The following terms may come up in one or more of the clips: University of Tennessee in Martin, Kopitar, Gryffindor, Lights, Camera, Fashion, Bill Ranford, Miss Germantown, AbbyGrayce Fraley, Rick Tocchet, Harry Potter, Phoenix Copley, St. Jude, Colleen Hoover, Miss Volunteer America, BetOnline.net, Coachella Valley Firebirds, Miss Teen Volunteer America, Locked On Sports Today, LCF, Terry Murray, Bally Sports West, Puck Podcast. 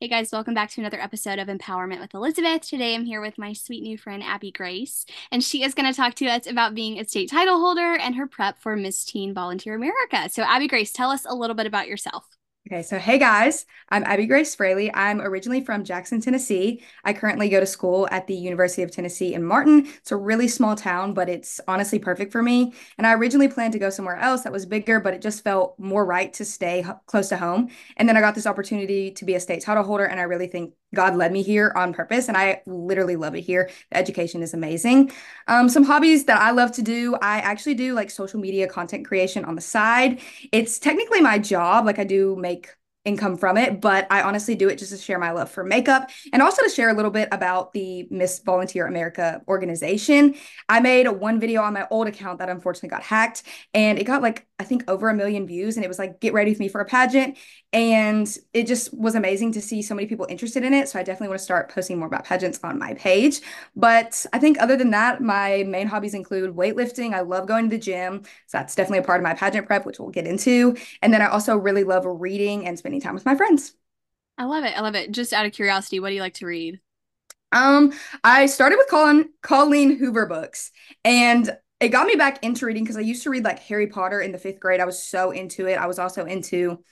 Hey guys, welcome back to another episode of Empowerment with Elizabeth. Today I'm here with my sweet new friend, Abby Grace, and she is going to talk to us about being a state title holder and her prep for Miss Teen Volunteer America. So Abby Grace, tell us a little bit about yourself. Okay, so hey guys, I'm AbbyGrayce Fraley. I'm originally from Jackson, Tennessee. I currently go to school at the University of Tennessee in Martin. It's a really small town, but it's honestly perfect for me. And I originally planned to go somewhere else that was bigger, but it just felt more right to stay close to home. And then I got this opportunity to be a state title holder, and I really think God led me here on purpose, and I literally love it here. The education is amazing. Some hobbies that I love to do, I actually do like social media content creation on the side. It's technically my job, like I do make income from it, but I honestly do it just to share my love for makeup and also to share a little bit about the Miss Volunteer America organization. I made one video on my old account that unfortunately got hacked, and it got like, I think, over 1 million views, and it was like, get ready with me for a pageant. And it just was amazing to see so many people interested in it. So I definitely want to start posting more about pageants on my page. But I think other than that, my main hobbies include weightlifting. I love going to the gym. So that's definitely a part of my pageant prep, which we'll get into. And then I also really love reading and spending time with my friends. I love it. I love it. Just out of curiosity, what do you like to read? I started with Colleen Hoover books, and it got me back into reading because I used to read like Harry Potter in the 5th grade. I was so into it. I was also into,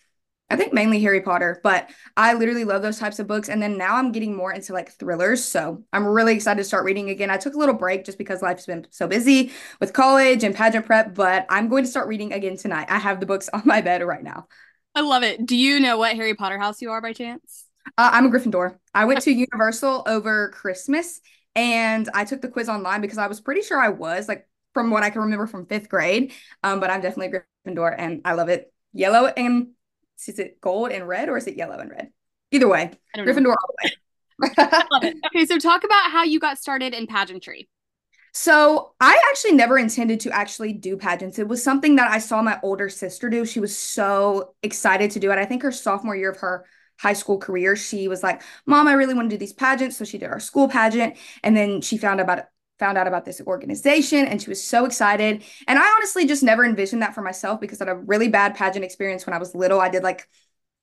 I think, mainly Harry Potter, but I literally love those types of books. And then now I'm getting more into like thrillers. So I'm really excited to start reading again. I took a little break just because life's been so busy with college and pageant prep, but I'm going to start reading again tonight. I have the books on my bed right now. I love it. Do you know what Harry Potter house you are by chance? I'm a Gryffindor. I went to Universal over Christmas, and I took the quiz online because I was pretty sure I was, like, from what I can remember from 5th grade. But I'm definitely a Gryffindor, and I love it. Yellow and, is it gold and red, or is it yellow and red? Either way, Gryffindor all the way. I love it. Okay, so talk about how you got started in pageantry. So I actually never intended to actually do pageants. It was something that I saw my older sister do. She was so excited to do it. I think her sophomore year of her high school career, she was like, Mom, I really want to do these pageants. So she did our school pageant. And then she found out about this organization, and she was so excited. And I honestly just never envisioned that for myself because I had a really bad pageant experience when I was little. I did like,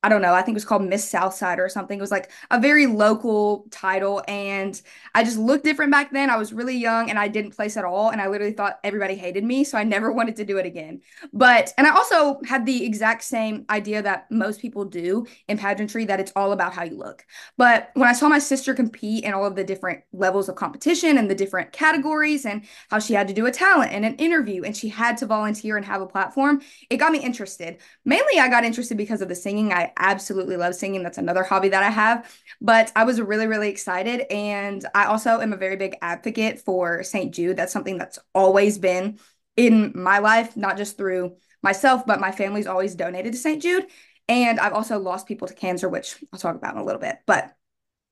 I don't know, I think it was called Miss Southside or something. It was like a very local title, and I just looked different back then. I was really young, and I didn't place at all, and I literally thought everybody hated me, so I never wanted to do it again. And I also had the exact same idea that most people do in pageantry, that it's all about how you look. But when I saw my sister compete in all of the different levels of competition and the different categories and how she had to do a talent and an interview and she had to volunteer and have a platform, it got me interested. Mainly I got interested because of the singing. I absolutely love singing. That's another hobby that I have, but I was really, really excited. And I also am a very big advocate for St. Jude. That's something that's always been in my life, not just through myself, but my family's always donated to St. Jude. And I've also lost people to cancer, which I'll talk about in a little bit, but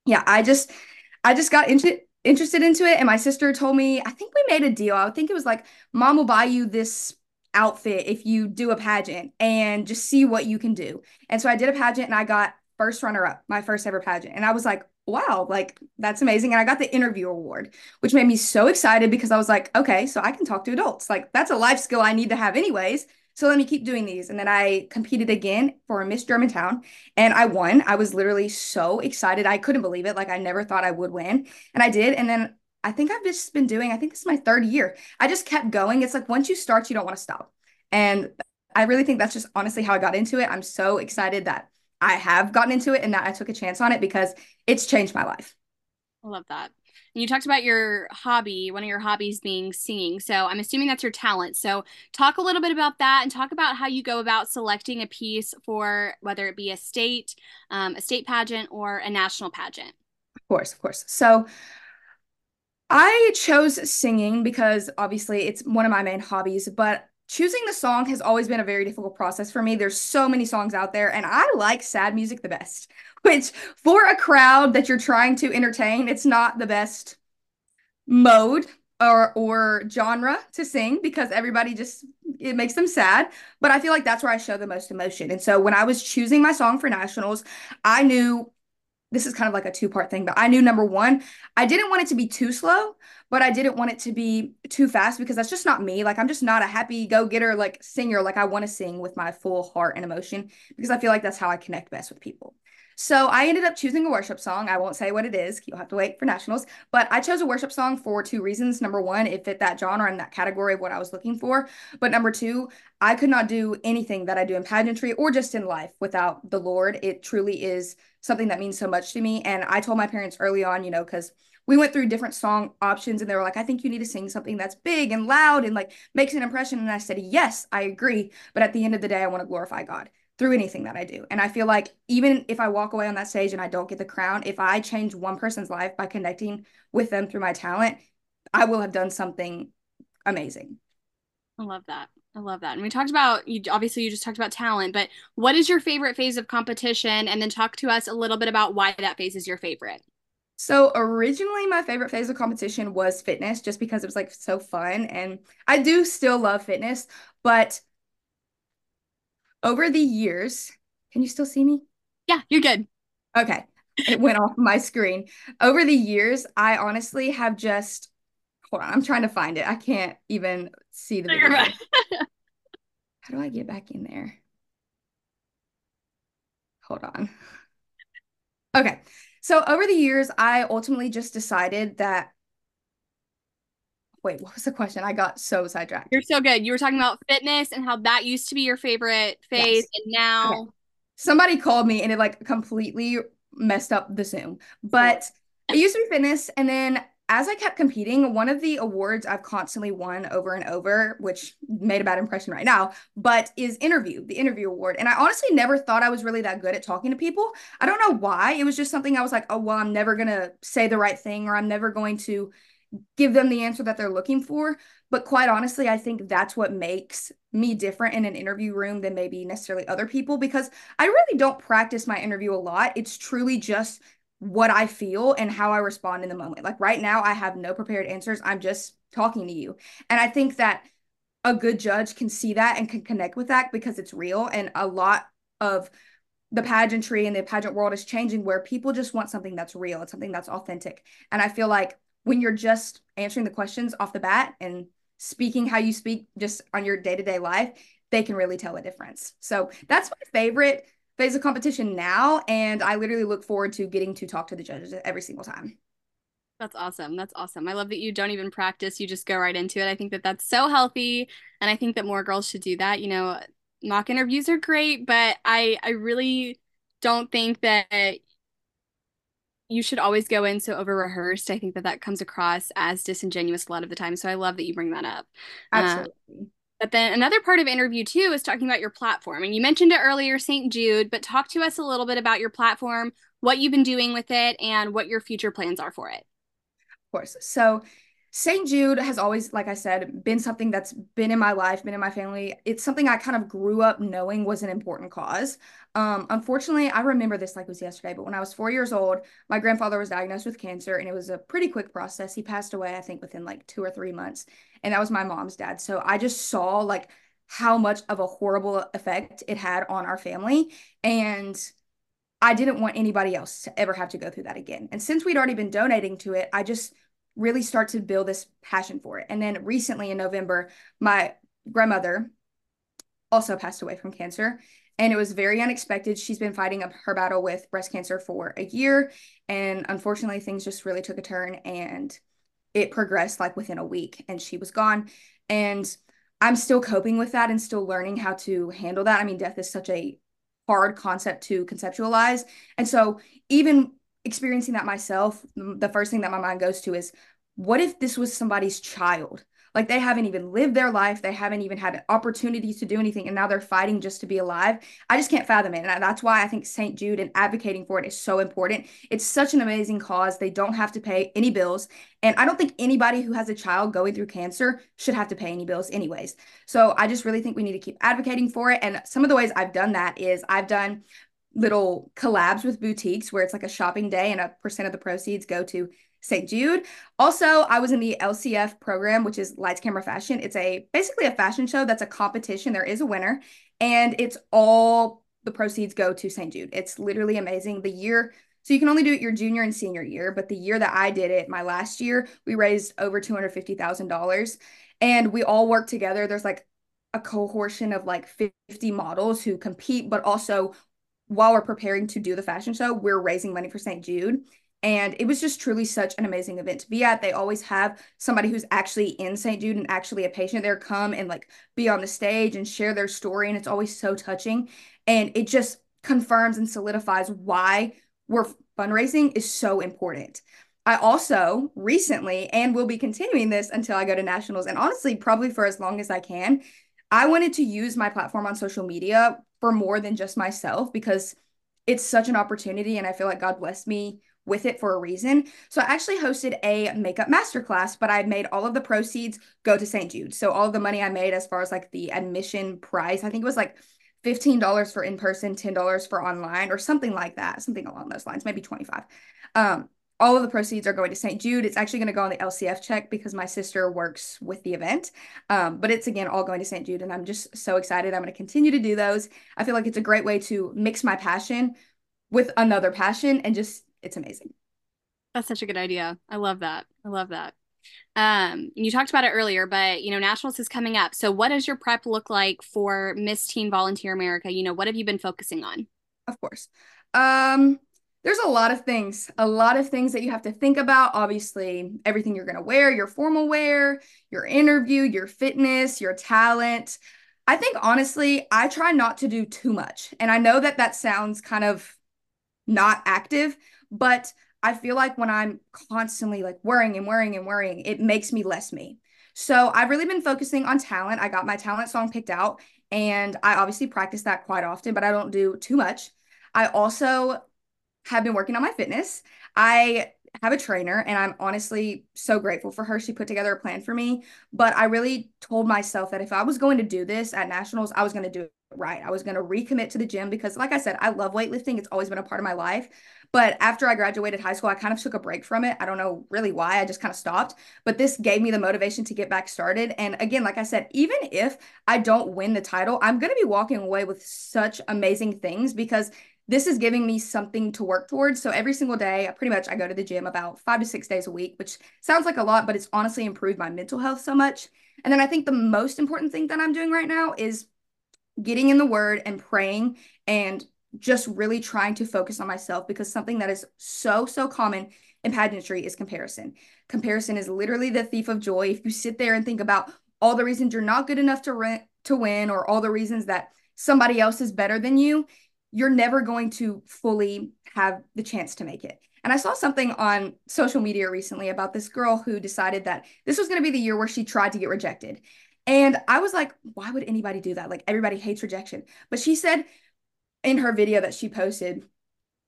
yeah, I just got interested into it. And my sister told me, I think we made a deal. I think it was like, Mom will buy you this outfit if you do a pageant and just see what you can do. And so I did a pageant, and I got first runner up, my first ever pageant. And I was like, wow, like that's amazing. And I got the interview award, which made me so excited because I was like, okay, so I can talk to adults. Like that's a life skill I need to have anyways. So let me keep doing these. And then I competed again for Miss Germantown, and I won. I was literally so excited. I couldn't believe it. Like I never thought I would win. And I did. And then I think I've just been doing, I think this is my 3rd year. I just kept going. It's like, once you start, you don't want to stop. And I really think that's just honestly how I got into it. I'm so excited that I have gotten into it and that I took a chance on it because it's changed my life. I love that. And you talked about your hobby, one of your hobbies being singing. So I'm assuming that's your talent. So talk a little bit about that, and talk about how you go about selecting a piece for whether it be a state pageant or a national pageant. Of course. So I chose singing because obviously it's one of my main hobbies, but choosing the song has always been a very difficult process for me. There's so many songs out there, and I like sad music the best, which for a crowd that you're trying to entertain, it's not the best mode or genre to sing because everybody just, it makes them sad. But I feel like that's where I show the most emotion. And so when I was choosing my song for nationals, I knew, this is kind of like a two-part thing, but I knew, number one, I didn't want it to be too slow, but I didn't want it to be too fast because that's just not me. Like, I'm just not a happy go-getter, like, singer. Like, I want to sing with my full heart and emotion because I feel like that's how I connect best with people. So I ended up choosing a worship song. I won't say what it is. You'll have to wait for nationals. But I chose a worship song for two reasons. Number one, it fit that genre and that category of what I was looking for. But number two, I could not do anything that I do in pageantry or just in life without the Lord. It truly is something that means so much to me. And I told my parents early on, you know, because we went through different song options and they were like, I think you need to sing something that's big and loud and like makes an impression. And I said, yes, I agree. But at the end of the day, I want to glorify God through anything that I do. And I feel like even if I walk away on that stage and I don't get the crown, if I change one person's life by connecting with them through my talent, I will have done something amazing. I love that. I love that. And we talked about, you just talked about talent, but what is your favorite phase of competition? And then talk to us a little bit about why that phase is your favorite. So originally my favorite phase of competition was fitness, just because it was like so fun. And I do still love fitness, but over the years, can you still see me? Yeah, you're good. Okay. It went off my screen. Over the years, I honestly have just, hold on, I'm trying to find it. I can't even see the video. Right. How do I get back in there? Hold on. Okay. So over the years, I ultimately just decided that, wait, what was the question? I got so sidetracked. You're so good. You were talking about fitness and how that used to be your favorite phase. Yes. And now. Okay. Somebody called me and it like completely messed up the Zoom, but it used to be fitness. And then as I kept competing, one of the awards I've constantly won over and over, which made a bad impression right now, but is the interview award. And I honestly never thought I was really that good at talking to people. I don't know why. It was just something I was like, oh, well, I'm never going to say the right thing, or I'm never going to give them the answer that they're looking for. But quite honestly, I think that's what makes me different in an interview room than maybe necessarily other people, because I really don't practice my interview a lot. It's truly just what I feel and how I respond in the moment. Like right now, I have no prepared answers. I'm just talking to you. And I think that a good judge can see that and can connect with that because it's real. And a lot of the pageantry and the pageant world is changing where people just want something that's real and something that's authentic. And I feel like when you're just answering the questions off the bat and speaking how you speak just on your day-to-day life, they can really tell a difference. So that's my favorite phase of competition now, and I literally look forward to getting to talk to the judges every single time. That's awesome. That's awesome. I love that you don't even practice. You just go right into it. I think that that's so healthy, and I think that more girls should do that. You know, mock interviews are great, but I really don't think that you should always go in so over-rehearsed. I think that that comes across as disingenuous a lot of the time, so I love that you bring that up. Absolutely. But then another part of interview too is talking about your platform. And you mentioned it earlier, St. Jude, but talk to us a little bit about your platform, what you've been doing with it, and what your future plans are for it. Of course. So St. Jude has always, like I said, been something that's been in my life, been in my family. It's something I kind of grew up knowing was an important cause. Unfortunately, I remember this like it was yesterday, but when I was 4 years old, my grandfather was diagnosed with cancer, and it was a pretty quick process. He passed away, I think, within like 2 or 3 months. And that was my mom's dad. So I just saw like how much of a horrible effect it had on our family. And I didn't want anybody else to ever have to go through that again. And since we'd already been donating to it, I just really start to build this passion for it. And then recently in November, my grandmother also passed away from cancer. And it was very unexpected. She's been fighting up her battle with breast cancer for a year. And unfortunately, things just really took a turn, and it progressed like within a week and she was gone. And I'm still coping with that and still learning how to handle that. I mean, death is such a hard concept to conceptualize. And so even experiencing that myself, the first thing that my mind goes to is, what if this was somebody's child? Like they haven't even lived their life. They haven't even had opportunities to do anything. And now they're fighting just to be alive. I just can't fathom it. And that's why I think St. Jude and advocating for it is so important. It's such an amazing cause. They don't have to pay any bills. And I don't think anybody who has a child going through cancer should have to pay any bills anyways. So I just really think we need to keep advocating for it. And some of the ways I've done that is I've done little collabs with boutiques where it's like a shopping day and a % of the proceeds go to St. Jude. Also, I was in the LCF program, which is Lights, Camera, Fashion. It's basically a fashion show that's a competition. There is a winner, and it's all the proceeds go to St. Jude. It's literally amazing. So you can only do it your junior and senior year, but the year that I did it, my last year, we raised over $250,000, and we all work together. There's like a cohortion of like 50 models who compete, but also while we're preparing to do the fashion show, we're raising money for St. Jude. And it was just truly such an amazing event to be at. They always have somebody who's actually in St. Jude and actually a patient there come and like be on the stage and share their story. And it's always so touching. And it just confirms and solidifies why fundraising is so important. I also recently, and will be continuing this until I go to nationals, and honestly, probably for as long as I can, I wanted to use my platform on social media for more than just myself, because it's such an opportunity and I feel like God blessed me with it for a reason. So I actually hosted a makeup masterclass, but I made all of the proceeds go to St. Jude. So all of the money I made as far as like the admission price, I think it was like $15 for in-person, $10 for online or something like that, something along those lines, maybe 25. All of the proceeds are going to St. Jude. It's actually going to go on the LCF check because my sister works with the event. But it's, again, all going to St. Jude, and I'm just so excited. I'm going to continue to do those. I feel like it's a great way to mix my passion with another passion, and just, it's amazing. That's such a good idea. I love that. I love that. You talked about it earlier, but, you know, Nationals is coming up. So what does your prep look like for Miss Teen Volunteer America? You know, what have you been focusing on? Of course. There's a lot of things that you have to think about. Obviously, everything you're going to wear, your formal wear, your interview, your fitness, your talent. I think, honestly, I try not to do too much. And I know that that sounds kind of not active, but I feel like when I'm constantly like worrying, it makes me less me. So I've really been focusing on talent. I got my talent song picked out, and I obviously practice that quite often, but I don't do too much. I also have been working on my fitness. I have a trainer, and I'm honestly so grateful for her. She put together a plan for me, but I really told myself that if I was going to do this at Nationals, I was going to do it right. I was going to recommit to the gym because, like I said, I love weightlifting. It's always been a part of my life. But after I graduated high school, I kind of took a break from it. I don't know really why. I just kind of stopped. But this gave me the motivation to get back started. And again, like I said, even if I don't win the title, I'm going to be walking away with such amazing things because this is giving me something to work towards. So every single day, I go to the gym about 5 to 6 days a week, which sounds like a lot, but it's honestly improved my mental health so much. And then I think the most important thing that I'm doing right now is getting in the word and praying and just really trying to focus on myself, because something that is so, so common in pageantry is comparison. Comparison is literally the thief of joy. If you sit there and think about all the reasons you're not good enough to win, or all the reasons that somebody else is better than you, you're never going to fully have the chance to make it. And I saw something on social media recently about this girl who decided that this was going to be the year where she tried to get rejected. And I was like, why would anybody do that? Like, everybody hates rejection. But she said in her video that she posted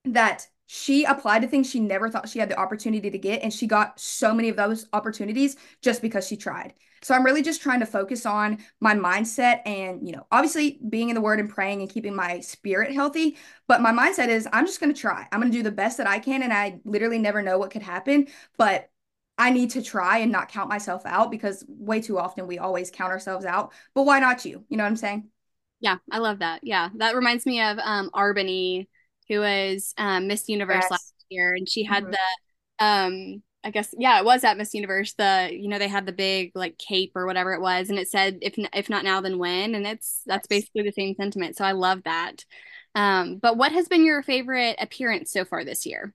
that she applied to things she never thought she had the opportunity to get, and she got so many of those opportunities just because she tried. So I'm really just trying to focus on my mindset and, you know, obviously being in the word and praying and keeping my spirit healthy. But my mindset is I'm just going to try. I'm going to do the best that I can. And I literally never know what could happen, but I need to try and not count myself out, because way too often we always count ourselves out. But why not you? You know what I'm saying? Yeah, I love that. Yeah. That reminds me of Arbany, who was Miss Universe last year. And she had the, it was at Miss Universe. They had the big like cape or whatever it was. And it said, if not now, then when? And that's basically the same sentiment. So I love that. But what has been your favorite appearance so far this year?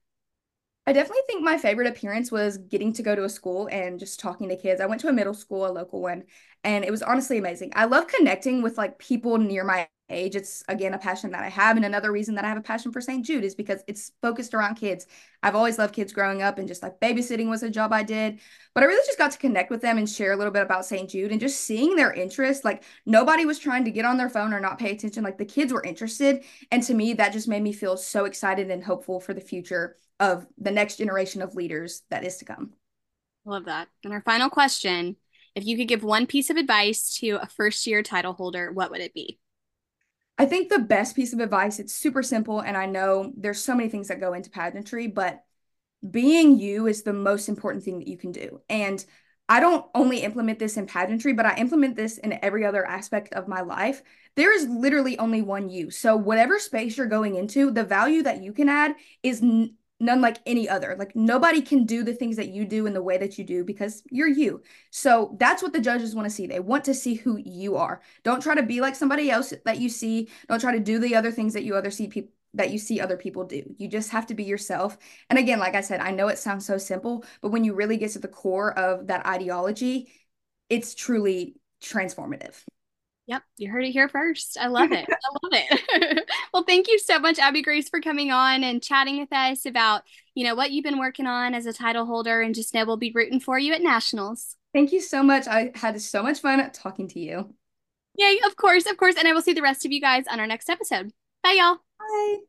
I definitely think my favorite appearance was getting to go to a school and just talking to kids. I went to a middle school, a local one, and it was honestly amazing. I love connecting with like people near my age. It's, again, a passion that I have. And another reason that I have a passion for St. Jude is because it's focused around kids. I've always loved kids growing up, and just like babysitting was a job I did. But I really just got to connect with them and share a little bit about St. Jude and just seeing their interest. Like, nobody was trying to get on their phone or not pay attention. Like, the kids were interested. And to me, that just made me feel so excited and hopeful for the future of the next generation of leaders that is to come. Love that. And our final question, if you could give one piece of advice to a first-year title holder, what would it be? I think the best piece of advice, it's super simple, and I know there's so many things that go into pageantry, but being you is the most important thing that you can do. And I don't only implement this in pageantry, but I implement this in every other aspect of my life. There is literally only one you. So whatever space you're going into, the value that you can add is none like any other. Like, nobody can do the things that you do in the way that you do, because you're you. So that's what the judges want to see. They want to see who you are. Don't try to be like somebody else that you see. Don't try to do the other things that you other see people that you see other people do. You just have to be yourself. And again, like I said, I know it sounds so simple, but when you really get to the core of that ideology, it's truly transformative. Yep, you heard it here first. I love it. I love it. Well, thank you so much, AbbyGrayce, for coming on and chatting with us about, you know, what you've been working on as a title holder, and just know we'll be rooting for you at Nationals. Thank you so much. I had so much fun talking to you. Yay, of course, of course. And I will see the rest of you guys on our next episode. Bye, y'all. Bye.